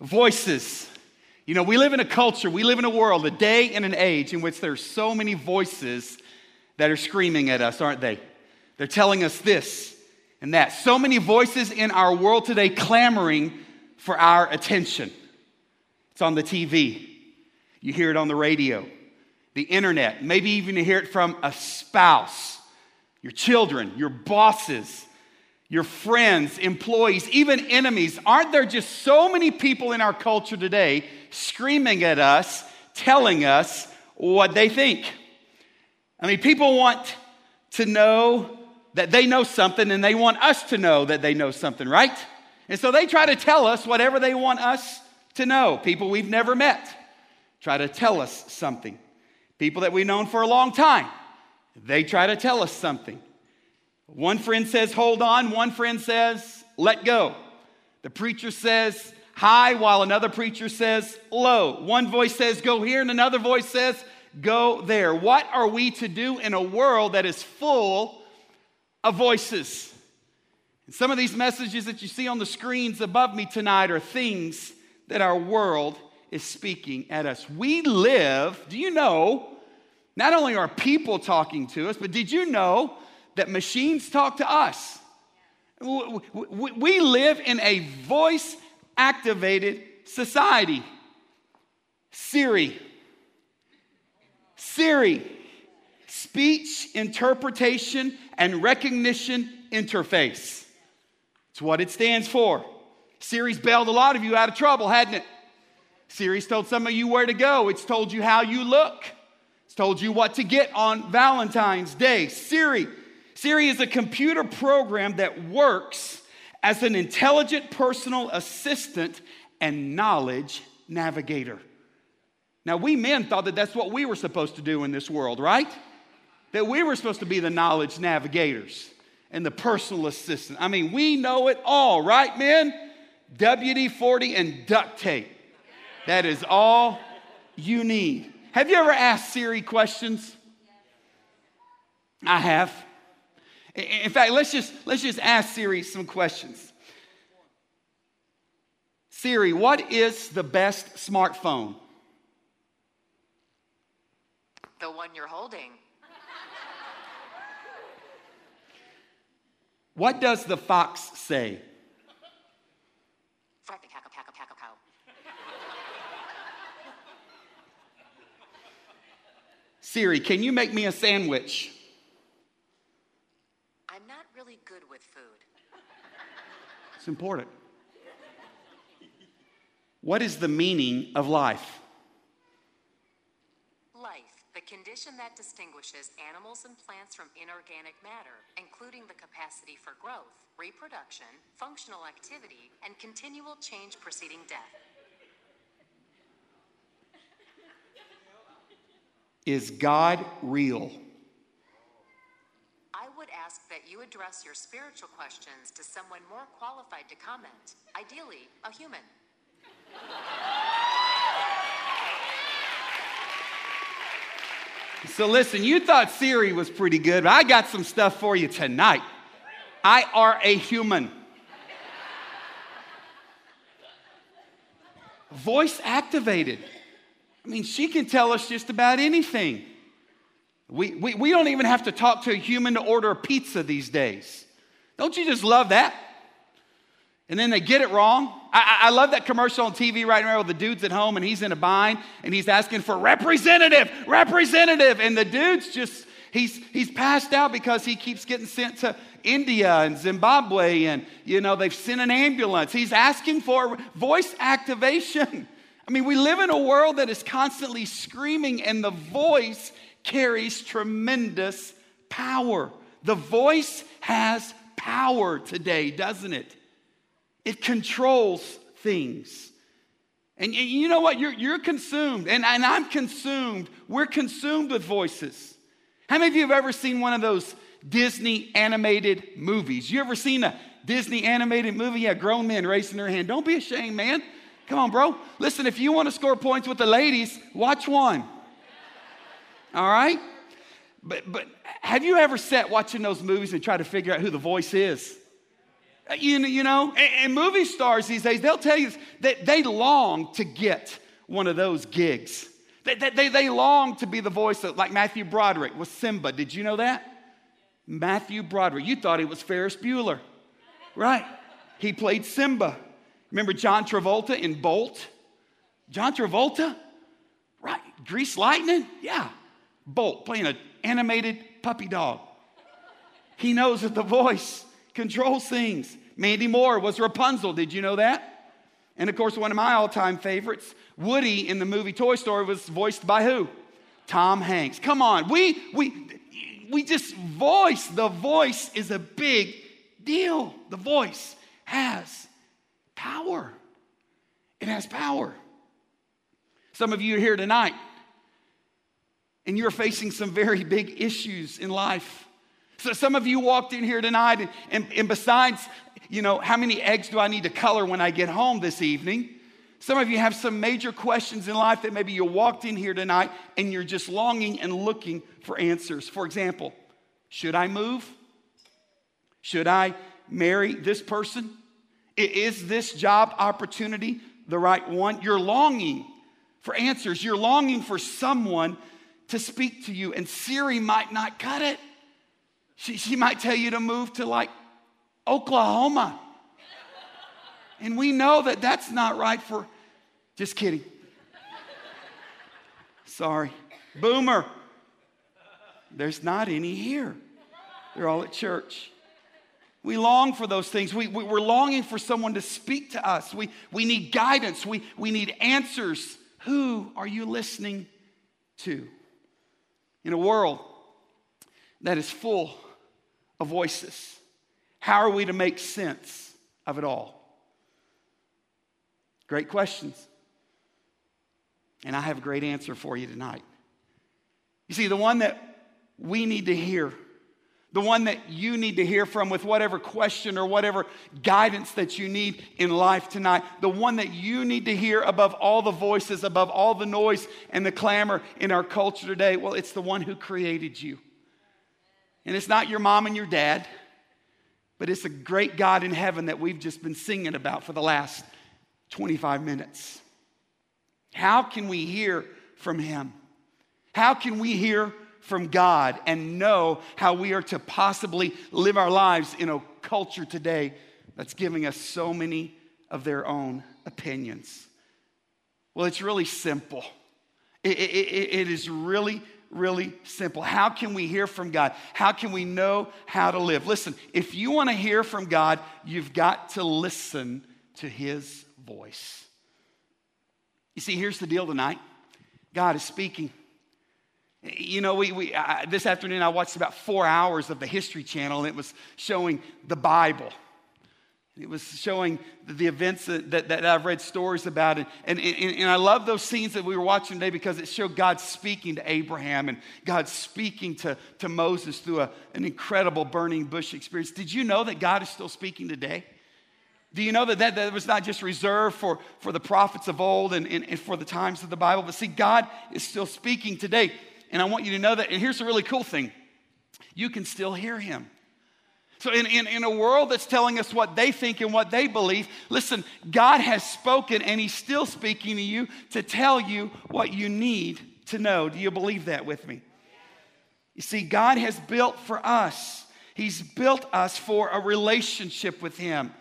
Voices. You know, we live in a culture, we live in a world, a day and an age in which there are so many voices that are screaming at us, aren't they? They're telling us this and that. So many voices in our world today clamoring for our attention. It's on the TV. You hear it on the radio, the internet. Maybe even you hear it from a spouse, your children, your bosses, your friends, employees, even enemies. Aren't there just so many people in our culture today screaming at us, telling us what they think? I mean, people want to know that they know something, and they want us to know that they know something, right? And so they try to tell us whatever they want us to know. People we've never met try to tell us something. People that we've known for a long time, they try to tell us something. One friend says, hold on. One friend says, let go. The preacher says, high, while another preacher says, low. One voice says, go here, and another voice says, go there. What are we to do in a world that is full of voices? And some of these messages that you see on the screens above me tonight are things that our world is speaking at us. We live, do you know, not only are people talking to us, but did you know that machines talk to us? We live in a voice-activated society. Siri, speech interpretation and recognition interface. It's what it stands for. Siri's bailed a lot of you out of trouble, hadn't it? Siri's told some of you where to go. It's told you how you look. It's told you what to get on Valentine's Day. Siri is a computer program that works as an intelligent personal assistant and knowledge navigator. Now, we men thought that that's what we were supposed to do in this world, right? That we were supposed to be the knowledge navigators and the personal assistant. I mean, we know it all, right, men? WD-40 and duct tape. That is all you need. Have you ever asked Siri questions? I have. In fact, let's just ask Siri some questions. Siri, what is the best smartphone? The one you're holding. What does the fox say? Siri, can you make me a sandwich? I'm not really good with food. It's important. What is the meaning of life? Life, the condition that distinguishes animals and plants from inorganic matter, including the capacity for growth, reproduction, functional activity, and continual change preceding death. Is God real? I would ask that you address your spiritual questions to someone more qualified to comment, ideally a human. So listen, you thought Siri was pretty good, but I got some stuff for you tonight. I are a human. Voice activated. I mean, she can tell us just about anything. We don't even have to talk to a human to order a pizza these days. Don't you just love that? And then they get it wrong. I love that commercial on TV right now where the dude's at home and he's in a bind and he's asking for representative. And the dude's just, he's passed out because he keeps getting sent to India and Zimbabwe and, you know, they've sent an ambulance. He's asking for voice activation. I mean, we live in a world that is constantly screaming, and the voice carries tremendous power. The voice has power today, doesn't it? It controls things. And you know what? You're consumed, and I'm consumed. We're consumed with voices. How many of you have ever seen one of those Disney animated movies? You ever seen a Disney animated movie? Yeah, grown men raising their hand. Don't be ashamed, man. Come on, bro. Listen, if you want to score points with the ladies, watch one. All right? But have you ever sat watching those movies and tried to figure out who the voice is? You know, and movie stars these days, they'll tell you that they long to get one of those gigs. They long to be the voice of, like Matthew Broderick was Simba. Did you know that? Matthew Broderick. You thought he was Ferris Bueller, right? He played Simba. Remember John Travolta in Bolt? John Travolta? Right. Grease Lightning? Yeah. Bolt, playing an animated puppy dog. He knows that the voice controls things. Mandy Moore was Rapunzel. Did you know that? And, of course, one of my all-time favorites, Woody in the movie Toy Story, was voiced by who? Tom Hanks. Come on. We just voice. The voice is a big deal. The voice has power. It has power. Some of you are here tonight, and you're facing some very big issues in life. So some of you walked in here tonight, and besides, you know, how many eggs do I need to color when I get home this evening? Some of you have some major questions in life that maybe you walked in here tonight and you're just longing and looking for answers. For example, should I move? Should I marry this person? Is this job opportunity the right one? You're longing for answers. You're longing for someone to speak to you, and Siri might not cut it. She might tell you to move to like Oklahoma. And we know that that's not right for, just kidding. Sorry. Boomer. There's not any here. They're all at church. We long for those things. We're longing for someone to speak to us. We need guidance. We need answers. Who are you listening to? In a world that is full of voices, how are we to make sense of it all? Great questions. And I have a great answer for you tonight. You see, the one that we need to hear, the one that you need to hear from with whatever question or whatever guidance that you need in life tonight, the one that you need to hear above all the voices, above all the noise and the clamor in our culture today, well, it's the one who created you. And it's not your mom and your dad, but it's a great God in heaven that we've just been singing about for the last 25 minutes. How can we hear from him? How can we hear from God and know how we are to possibly live our lives in a culture today that's giving us so many of their own opinions? Well, it's really simple. It is really simple. How can we hear from God? How can we know how to live? Listen, if you want to hear from God, you've got to listen to his voice. You see, here's the deal tonight. God is speaking. You know, this afternoon I watched about 4 hours of the History Channel, and it was showing the Bible. It was showing the events that I've read stories about. And I love those scenes that we were watching today because it showed God speaking to Abraham and God speaking to Moses through an incredible burning bush experience. Did you know that God is still speaking today? Do you know that was not just reserved for the prophets of old and for the times of the Bible? But see, God is still speaking today. And I want you to know that. And here's the really cool thing. You can still hear him. So in a world that's telling us what they think and what they believe, listen, God has spoken and he's still speaking to you to tell you what you need to know. Do you believe that with me? You see, God has built for us. He's built us for a relationship with him.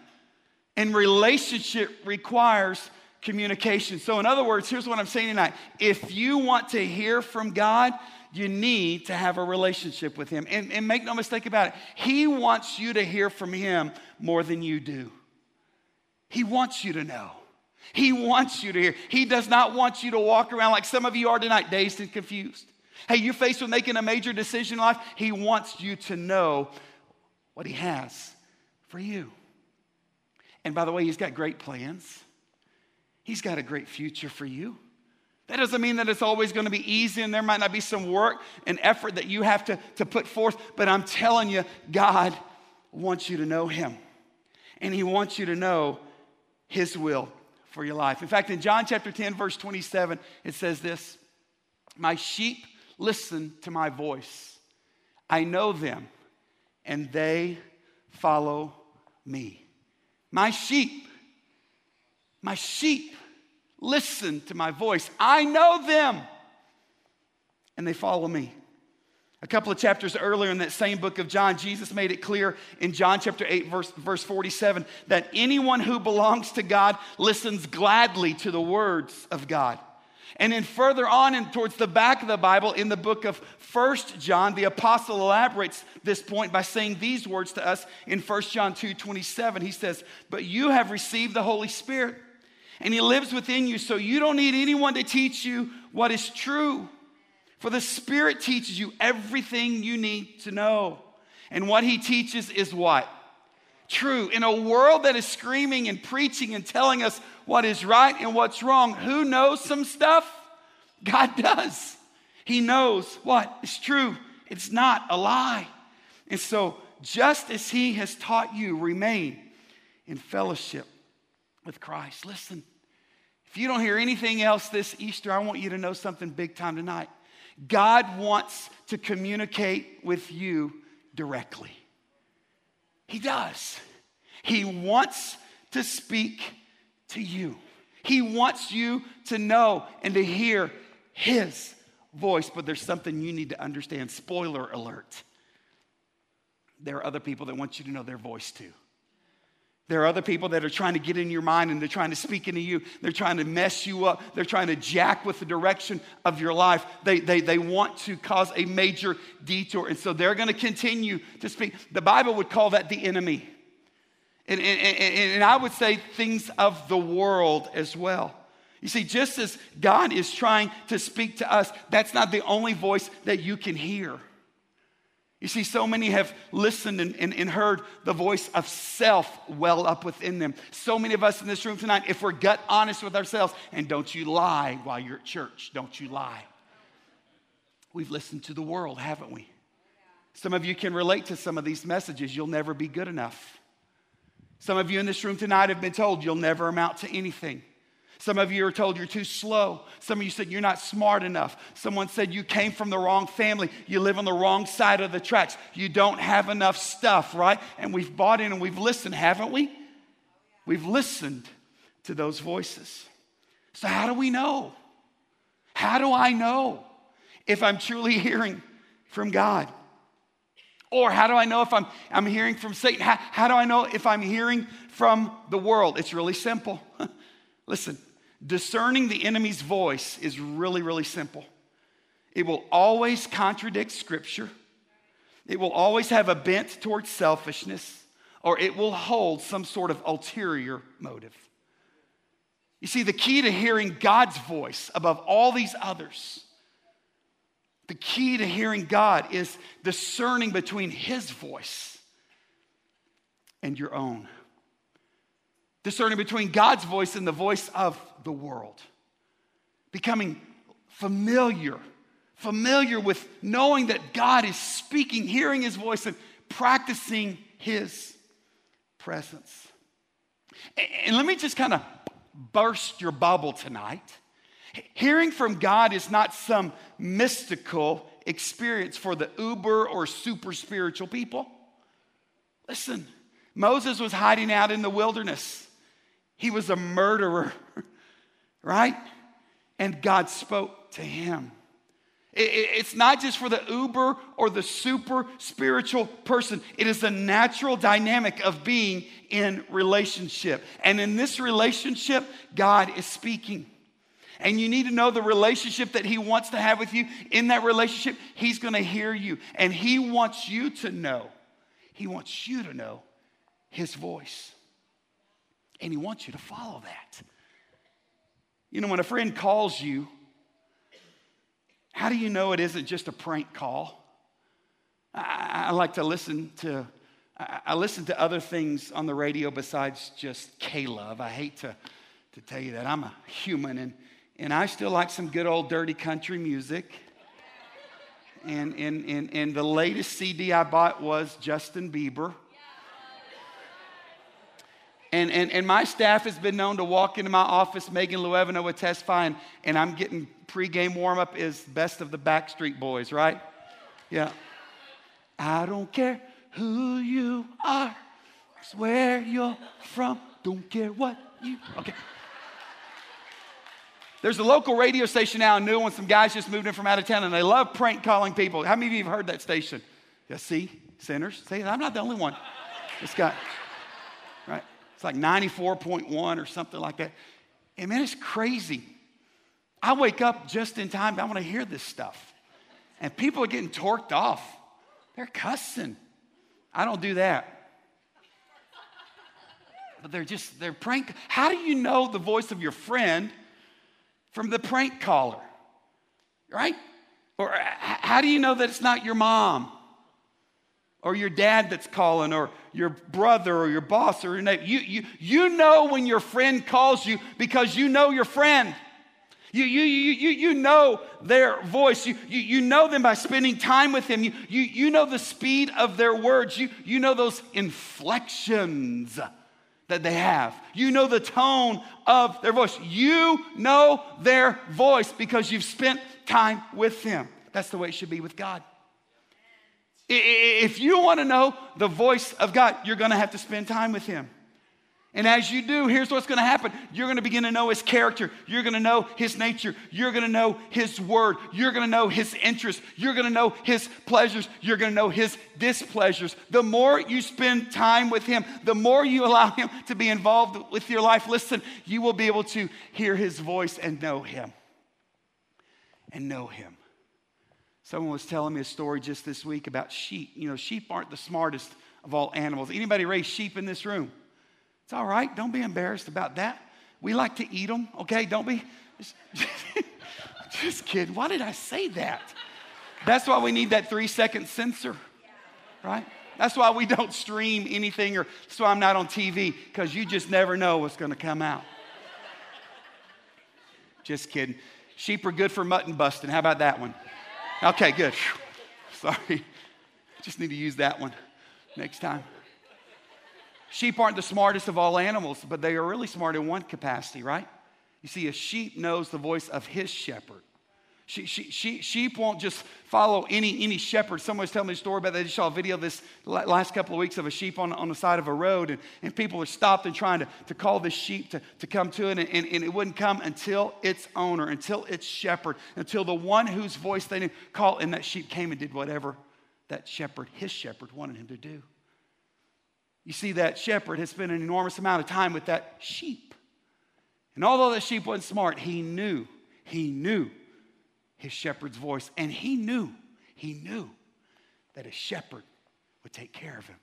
And relationship requires communication. So in other words, here's what I'm saying tonight. If you want to hear from God, you need to have a relationship with him. And make no mistake about it, he wants you to hear from him more than you do. He wants you to know. He wants you to hear. He does not want you to walk around like some of you are tonight, dazed and confused. Hey, you're faced with making a major decision in life. He wants you to know what he has for you. And by the way, he's got great plans. He's got a great future for you. That doesn't mean that it's always going to be easy, and there might not be some work and effort that you have to put forth, but I'm telling you, God wants you to know him, and he wants you to know his will for your life. In fact, in John chapter 10, verse 27, it says this, "My sheep listen to my voice. I know them, and they follow me." My sheep listen to my voice. I know them, and they follow me. A couple of chapters earlier in that same book of John, Jesus made it clear in John chapter 8, verse 47, that anyone who belongs to God listens gladly to the words of God. And then further on and towards the back of the Bible, in the book of 1 John, the apostle elaborates this point by saying these words to us in 1 John 2:27. He says, "But you have received the Holy Spirit, and he lives within you, so you don't need anyone to teach you what is true. For the Spirit teaches you everything you need to know." And what he teaches is what? True. In a world that is screaming and preaching and telling us what is right and what's wrong, who knows some stuff? God does. He knows what is true. It's not a lie. And so, just as he has taught you, remain in fellowship with Christ. Listen, if you don't hear anything else this Easter, I want you to know something big time tonight. God wants to communicate with you directly. He does. He wants to speak to you. He wants you to know and to hear his voice. But there's something you need to understand. Spoiler alert. There are other people that want you to know their voice too. There are other people that are trying to get in your mind and they're trying to speak into you. They're trying to mess you up. They're trying to jack with the direction of your life. They want to cause a major detour. And so they're going to continue to speak. The Bible would call that the enemy. And I would say things of the world as well. You see, just as God is trying to speak to us, that's not the only voice that you can hear. You see, so many have listened and heard the voice of self well up within them. So many of us in this room tonight, if we're gut honest with ourselves, and don't you lie while you're at church, don't you lie. We've listened to the world, haven't we? Some of you can relate to some of these messages. You'll never be good enough. Some of you in this room tonight have been told you'll never amount to anything. Some of you are told you're too slow. Some of you said you're not smart enough. Someone said you came from the wrong family. You live on the wrong side of the tracks. You don't have enough stuff, right? And we've bought in and we've listened, haven't we? We've listened to those voices. So how do we know? How do I know if I'm truly hearing from God? Or how do I know if I'm hearing from Satan? How do I know if I'm hearing from the world? It's really simple. Listen. Discerning the enemy's voice is really, really simple. It will always contradict Scripture. It will always have a bent towards selfishness, or it will hold some sort of ulterior motive. You see, the key to hearing God's voice above all these others, the key to hearing God is discerning between his voice and your own. Discerning between God's voice and the voice of the world. Becoming familiar with knowing that God is speaking, hearing his voice, and practicing his presence. And let me just kind of burst your bubble tonight. Hearing from God is not some mystical experience for the uber or super spiritual people. Listen, Moses was hiding out in the wilderness. He was a murderer, right? And God spoke to him. It's not just for the uber or the super spiritual person. It is the natural dynamic of being in relationship. And in this relationship, God is speaking. And you need to know the relationship that he wants to have with you. In that relationship, he's going to hear you. And he wants you to know. He wants you to know his voice. And he wants you to follow that. You know, when a friend calls you, how do you know it isn't just a prank call? I like to listen to, I listen to other things on the radio besides just K-Love. I hate to tell you that. I'm a human, and I still like some good old dirty country music. And the latest CD I bought was Justin Bieber. And my staff has been known to walk into my office. Megan Luevano would testify, and I'm getting pregame warm-up is best of the Backstreet Boys, right? Yeah. I don't care who you are. where you're from, don't care what you... Okay. There's a local radio station now, a new one. Some guys just moved in from out of town, and they love prank calling people. How many of you have heard that station? Yeah, see, sinners. See, I'm not the only one. It's got, right? It's like 94.1 or something like that. And man, it's crazy. I wake up just in time. I want to hear this stuff. And people are getting torqued off. They're cussing. I don't do that. But they're prank. How do you know the voice of your friend from the prank caller, right? Or how do you know that it's not your mom or your dad that's calling or your brother or your boss or your neighbor? You know when your friend calls you because you know your friend. You know their voice. You know them by spending time with them. You know the speed of their words. You know those inflections that they have. You know the tone of their voice. You know their voice because you've spent time with them. That's the way it should be with God. If you want to know the voice of God, you're going to have to spend time with Him. And as you do, here's what's going to happen. You're going to begin to know His character. You're going to know His nature. You're going to know His word. You're going to know His interests. You're going to know His pleasures. You're going to know His displeasures. The more you spend time with Him, the more you allow Him to be involved with your life, listen, you will be able to hear His voice and know Him. And know Him. Someone was telling me a story just this week about sheep. You know, sheep aren't the smartest of all animals. Anybody raise sheep in this room? It's all right. Don't be embarrassed about that. We like to eat them, okay? Don't be. Just kidding. Why did I say that? That's why we need that 3-second censor, right? That's why we don't stream anything, or that's why I'm not on TV, because you just never know what's going to come out. Just kidding. Sheep are good for mutton busting. How about that one? Okay, good. Sorry. Just need to use that one next time. Sheep aren't the smartest of all animals, but they are really smart in one capacity, right? You see, a sheep knows the voice of his shepherd. Sheep won't just follow any shepherd. Someone was telling me a story about that. They just saw a video this last couple of weeks of a sheep on the side of a road, and people are stopped and trying to call this sheep to come to it, and it wouldn't come until its owner, until its shepherd, until the one whose voice they didn't call, and that sheep came and did whatever that shepherd, his shepherd, wanted him to do. You see, that shepherd had spent an enormous amount of time with that sheep. And although that sheep wasn't smart, he knew his shepherd's voice. And he knew that his shepherd would take care of him.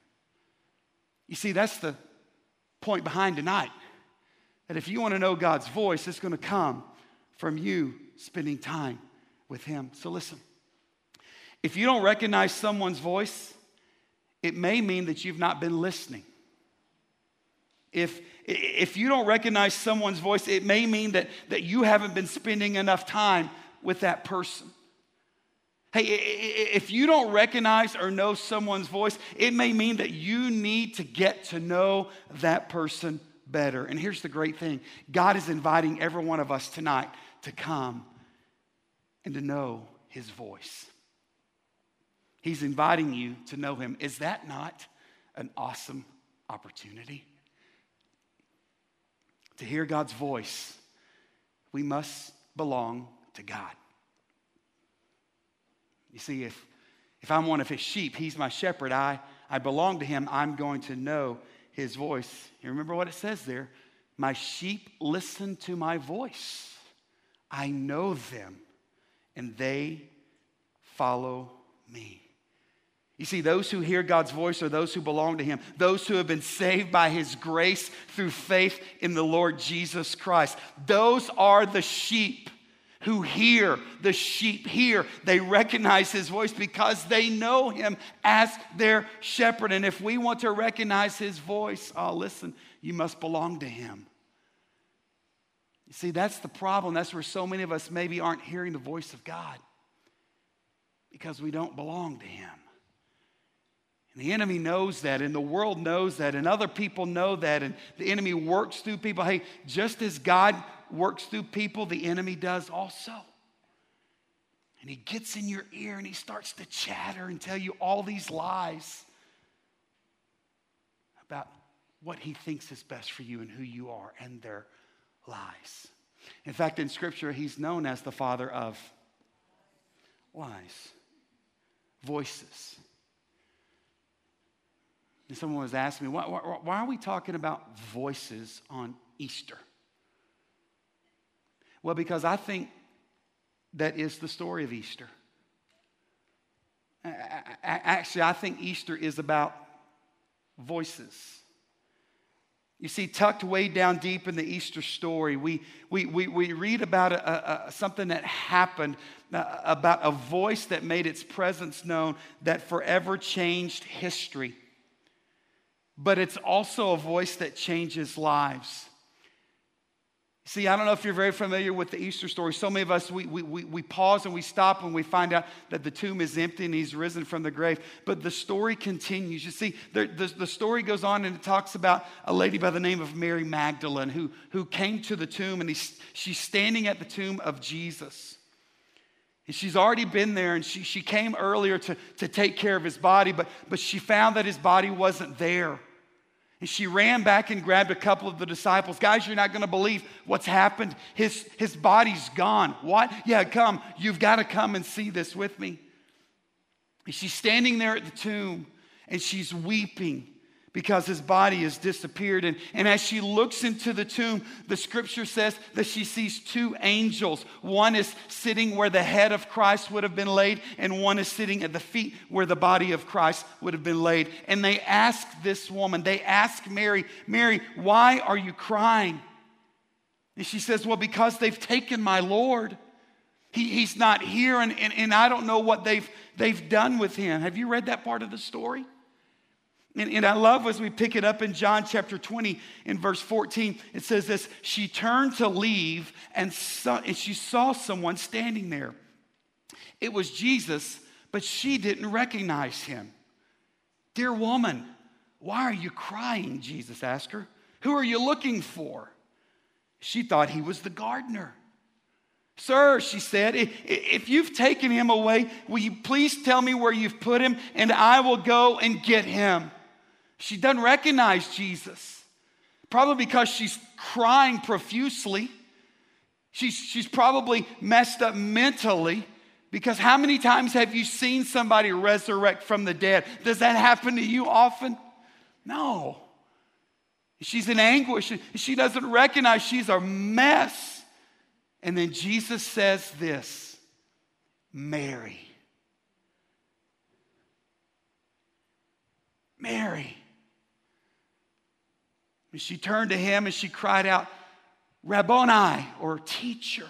You see, that's the point behind tonight. That if you want to know God's voice, it's going to come from you spending time with Him. So listen, if you don't recognize someone's voice, it may mean that you've not been listening. If you don't recognize someone's voice, it may mean that you haven't been spending enough time with that person. Hey, if you don't recognize or know someone's voice, it may mean that you need to get to know that person better. And here's the great thing. God is inviting every one of us tonight to come and to know His voice. He's inviting you to know Him. Is that not an awesome opportunity? To hear God's voice, we must belong to God. You see, if I'm one of His sheep, He's my shepherd, I belong to Him, I'm going to know His voice. You remember what it says there? My sheep listen to my voice. I know them, and they follow me. You see, those who hear God's voice are those who belong to Him, those who have been saved by His grace through faith in the Lord Jesus Christ. Those are the sheep who hear. The sheep hear. They recognize His voice because they know Him as their shepherd. And if we want to recognize His voice, oh, listen, you must belong to Him. You see, that's the problem. That's where so many of us maybe aren't hearing the voice of God, because we don't belong to Him. And the enemy knows that, and the world knows that, and other people know that, and the enemy works through people. Hey, just as God works through people, the enemy does also. And he gets in your ear, and he starts to chatter and tell you all these lies about what he thinks is best for you and who you are and their lies. In fact, in Scripture, he's known as the father of lies, voices. And someone was asking me, why are we talking about voices on Easter? Well, because I think that is the story of Easter. Actually, I think Easter is about voices. You see, tucked way down deep in the Easter story, we read about something that happened, about a voice that made its presence known that forever changed history. But it's also a voice that changes lives. See, I don't know if you're very familiar with the Easter story. So many of us, we pause and we stop when we find out that the tomb is empty and he's risen from the grave. But the story continues. You see, the story goes on and it talks about a lady by the name of Mary Magdalene who came to the tomb and she's standing at the tomb of Jesus. And she's already been there and she came earlier to take care of his body, but she found that his body wasn't there. And she ran back and grabbed a couple of the disciples. Guys, you're not going to believe what's happened. His body's gone. What? Yeah, come. You've got to come and see this with me. And she's standing there at the tomb, and she's weeping because his body has disappeared. And as she looks into the tomb, the Scripture says that she sees two angels. One is sitting where the head of Christ would have been laid, and one is sitting at the feet where the body of Christ would have been laid. And they ask this woman, they ask Mary, Mary, why are you crying? And she says, well, because they've taken my Lord. He's not here, and I don't know what they've done with him. Have you read that part of the story? And I love as we pick it up in John chapter 20 in verse 14, it says this, she turned to leave and she saw someone standing there. It was Jesus, but she didn't recognize him. Dear woman, why are you crying? Jesus asked her. Who are you looking for? She thought he was the gardener. Sir, she said, if you've taken him away, will you please tell me where you've put him and I will go and get him. She doesn't recognize Jesus, probably because she's crying profusely. She's probably messed up mentally, because how many times have you seen somebody resurrect from the dead? Does that happen to you often? No. She's in anguish. She doesn't recognize she's a mess. And then Jesus says this, Mary. Mary. And she turned to him and she cried out, Rabboni, or teacher.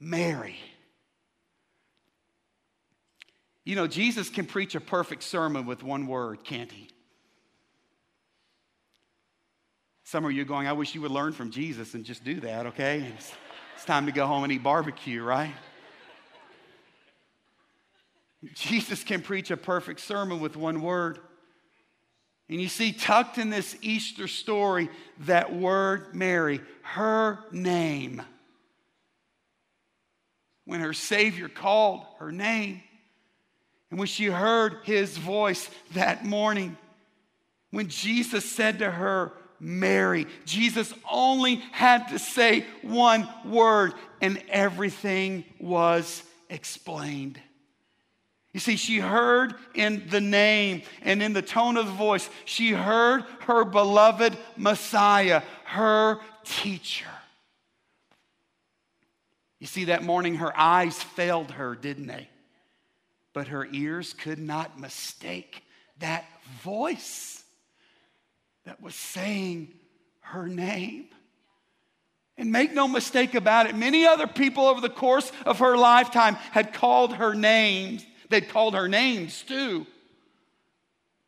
Mary. You know, Jesus can preach a perfect sermon with one word, can't he? Some of you are going, I wish you would learn from Jesus and just do that, okay? It's time to go home and eat barbecue, right? Jesus can preach a perfect sermon with one word. And you see, tucked in this Easter story, that word Mary, her name. When her Savior called her name, and when she heard his voice that morning, when Jesus said to her, Mary. Jesus only had to say one word and everything was explained. You see, she heard in the name and in the tone of the voice, she heard her beloved Messiah, her teacher. You see, that morning her eyes failed her, didn't they? But her ears could not mistake that voice that was saying her name. And make no mistake about it, many other people over the course of her lifetime had called her names. They'd called her names too.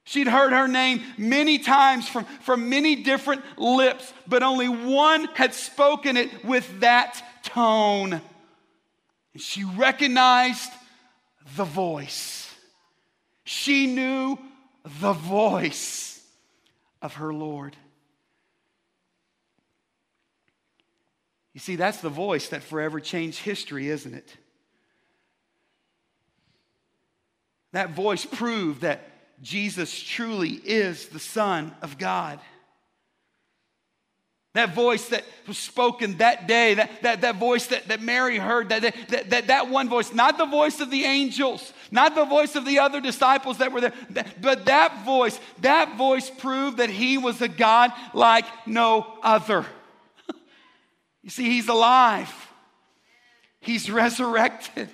She'd heard her name many times from many different lips, but only one had spoken it with that tone. And she recognized the voice. She knew the voice of her Lord. You see, that's the voice that forever changed history, isn't it? That voice proved that Jesus truly is the Son of God. That voice that was spoken that day, that voice that Mary heard, that one voice, not the voice of the angels, not the voice of the other disciples that were there, but that voice proved that he was a God like no other. You see, he's alive. He's resurrected.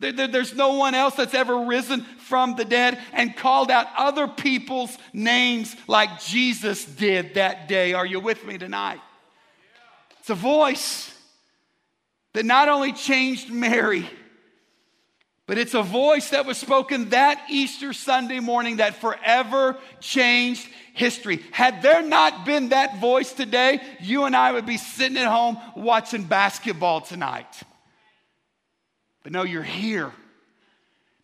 There's no one else that's ever risen from the dead and called out other people's names like Jesus did that day. Are you with me tonight? It's a voice that not only changed Mary, but it's a voice that was spoken that Easter Sunday morning that forever changed history. Had there not been that voice today, you and I would be sitting at home watching basketball tonight. But no, you're here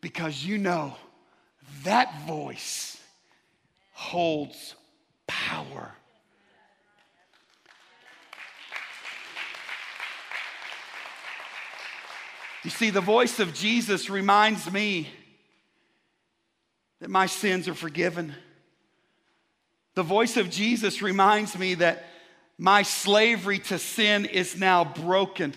because you know that voice holds power. You see, the voice of Jesus reminds me that my sins are forgiven. The voice of Jesus reminds me that my slavery to sin is now broken.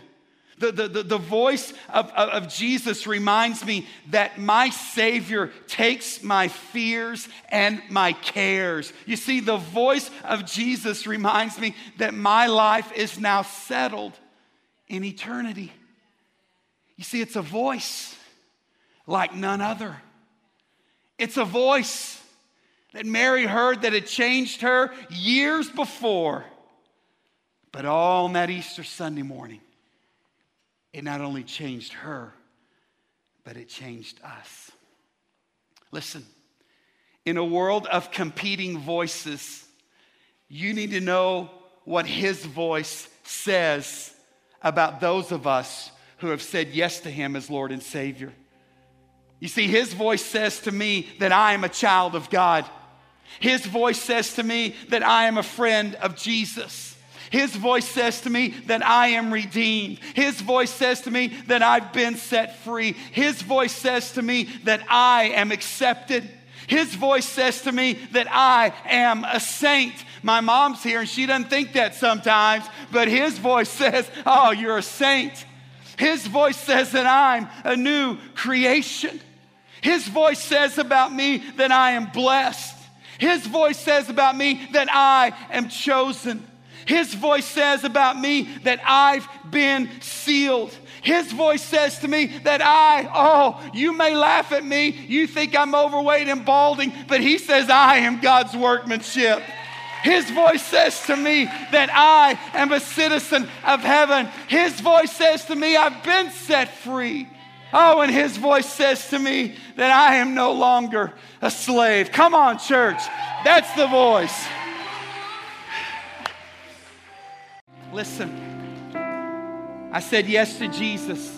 The voice of Jesus reminds me that my Savior takes my fears and my cares. You see, the voice of Jesus reminds me that my life is now settled in eternity. You see, it's a voice like none other. It's a voice that Mary heard that had changed her years before. But on that Easter Sunday morning, it not only changed her, but it changed us. Listen, in a world of competing voices, you need to know what his voice says about those of us who have said yes to him as Lord and Savior. You see, his voice says to me that I am a child of God. His voice says to me that I am a friend of Jesus. His voice says to me that I am redeemed. His voice says to me that I've been set free. His voice says to me that I am accepted. His voice says to me that I am a saint. My mom's here and she doesn't think that sometimes, but his voice says, oh, you're a saint. His voice says that I'm a new creation. His voice says about me that I am blessed. His voice says about me that I am chosen. His voice says about me that I've been sealed. His voice says to me that you may laugh at me. You think I'm overweight and balding, but he says I am God's workmanship. His voice says to me that I am a citizen of heaven. His voice says to me, I've been set free. Oh, and his voice says to me that I am no longer a slave. Come on, church. That's the voice. Listen, I said yes to Jesus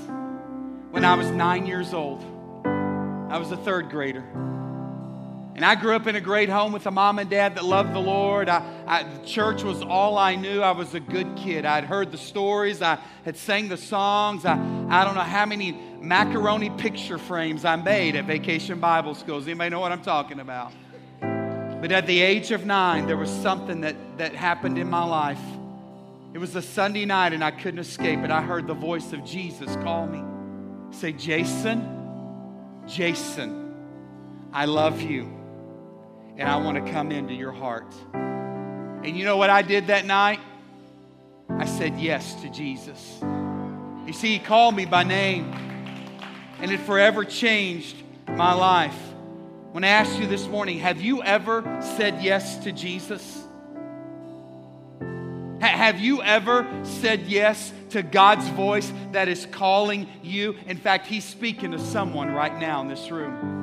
when I was 9 years old. I was a third grader. And I grew up in a great home with a mom and dad that loved the Lord. The church was all I knew. I was a good kid. I'd heard the stories. I had sang the songs. I don't know how many macaroni picture frames I made at Vacation Bible Schools. Anybody know what I'm talking about? But at the age of 9, there was something that happened in my life. It was a Sunday night and I couldn't escape it. I heard the voice of Jesus call me. Say, Jason, I love you. And I want to come into your heart. And you know what I did that night? I said yes to Jesus. You see, he called me by name. And it forever changed my life. When I asked you this morning, have you ever said yes to Jesus? Have you ever said yes to God's voice that is calling you? In fact, he's speaking to someone right now in this room.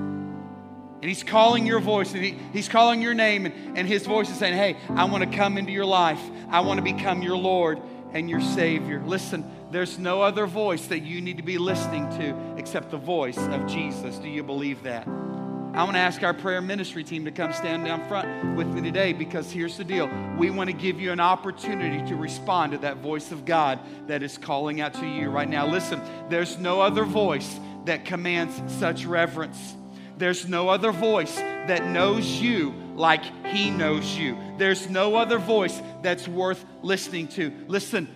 And he's calling your voice, and he's calling your name, and his voice is saying, hey, I want to come into your life. I want to become your Lord and your Savior. Listen, there's no other voice that you need to be listening to except the voice of Jesus. Do you believe that? I want to ask our prayer ministry team to come stand down front with me today, because here's the deal. We want to give you an opportunity to respond to that voice of God that is calling out to you right now. Listen, there's no other voice that commands such reverence. There's no other voice that knows you like He knows you. There's no other voice that's worth listening to. Listen,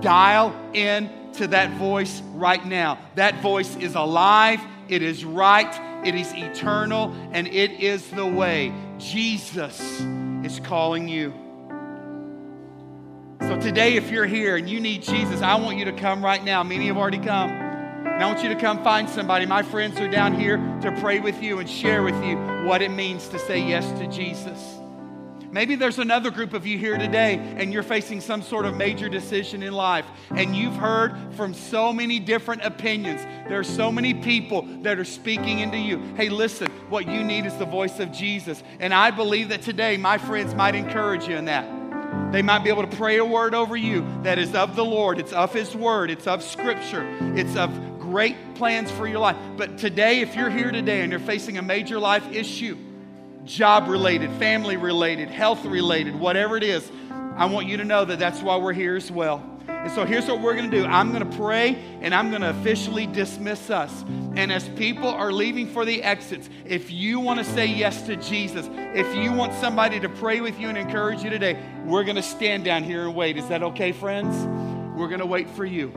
dial in to that voice right now. That voice is alive, it is right, it is eternal, and it is the way. Jesus is calling you. So today, if you're here and you need Jesus, I want you to come right now. Many have already come. And I want you to come find somebody. My friends are down here to pray with you and share with you what it means to say yes to Jesus. Maybe there's another group of you here today and you're facing some sort of major decision in life. And you've heard from so many different opinions. There are so many people that are speaking into you. Hey, listen, what you need is the voice of Jesus. And I believe that today my friends might encourage you in that. They might be able to pray a word over you that is of the Lord. It's of His Word. It's of Scripture. It's of great plans for your life. But today, if you're here today and you're facing a major life issue, job-related, family-related, health-related, whatever it is, I want you to know that that's why we're here as well. And so here's what we're going to do. I'm going to pray, and I'm going to officially dismiss us. And as people are leaving for the exits, if you want to say yes to Jesus, if you want somebody to pray with you and encourage you today, we're going to stand down here and wait. Is that okay, friends? We're going to wait for you.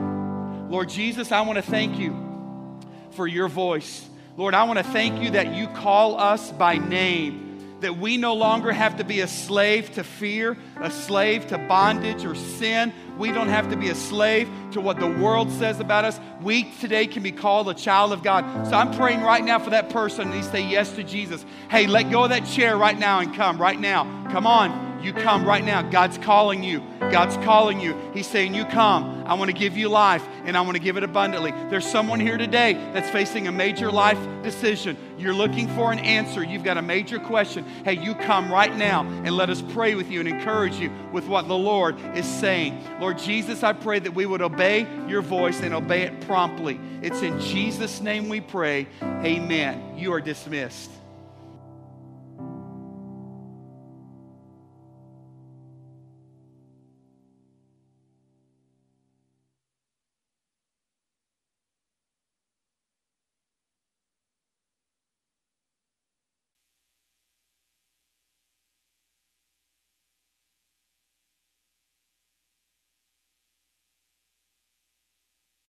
Lord Jesus, I want to thank you for your voice. Lord, I want to thank you that you call us by name. That we no longer have to be a slave to fear, a slave to bondage or sin. We don't have to be a slave to what the world says about us. We today can be called a child of God. So I'm praying right now for that person and they say yes to Jesus. Hey, let go of that chair right now and come right now. Come on, you come right now. God's calling you. God's calling you. He's saying, you come. I want to give you life and I want to give it abundantly. There's someone here today that's facing a major life decision. You're looking for an answer. You've got a major question. Hey, you come right now and let us pray with you and encourage you with what the Lord is saying. Lord Jesus, I pray that we would obey your voice and obey it promptly. It's in Jesus' name we pray. Amen. You are dismissed.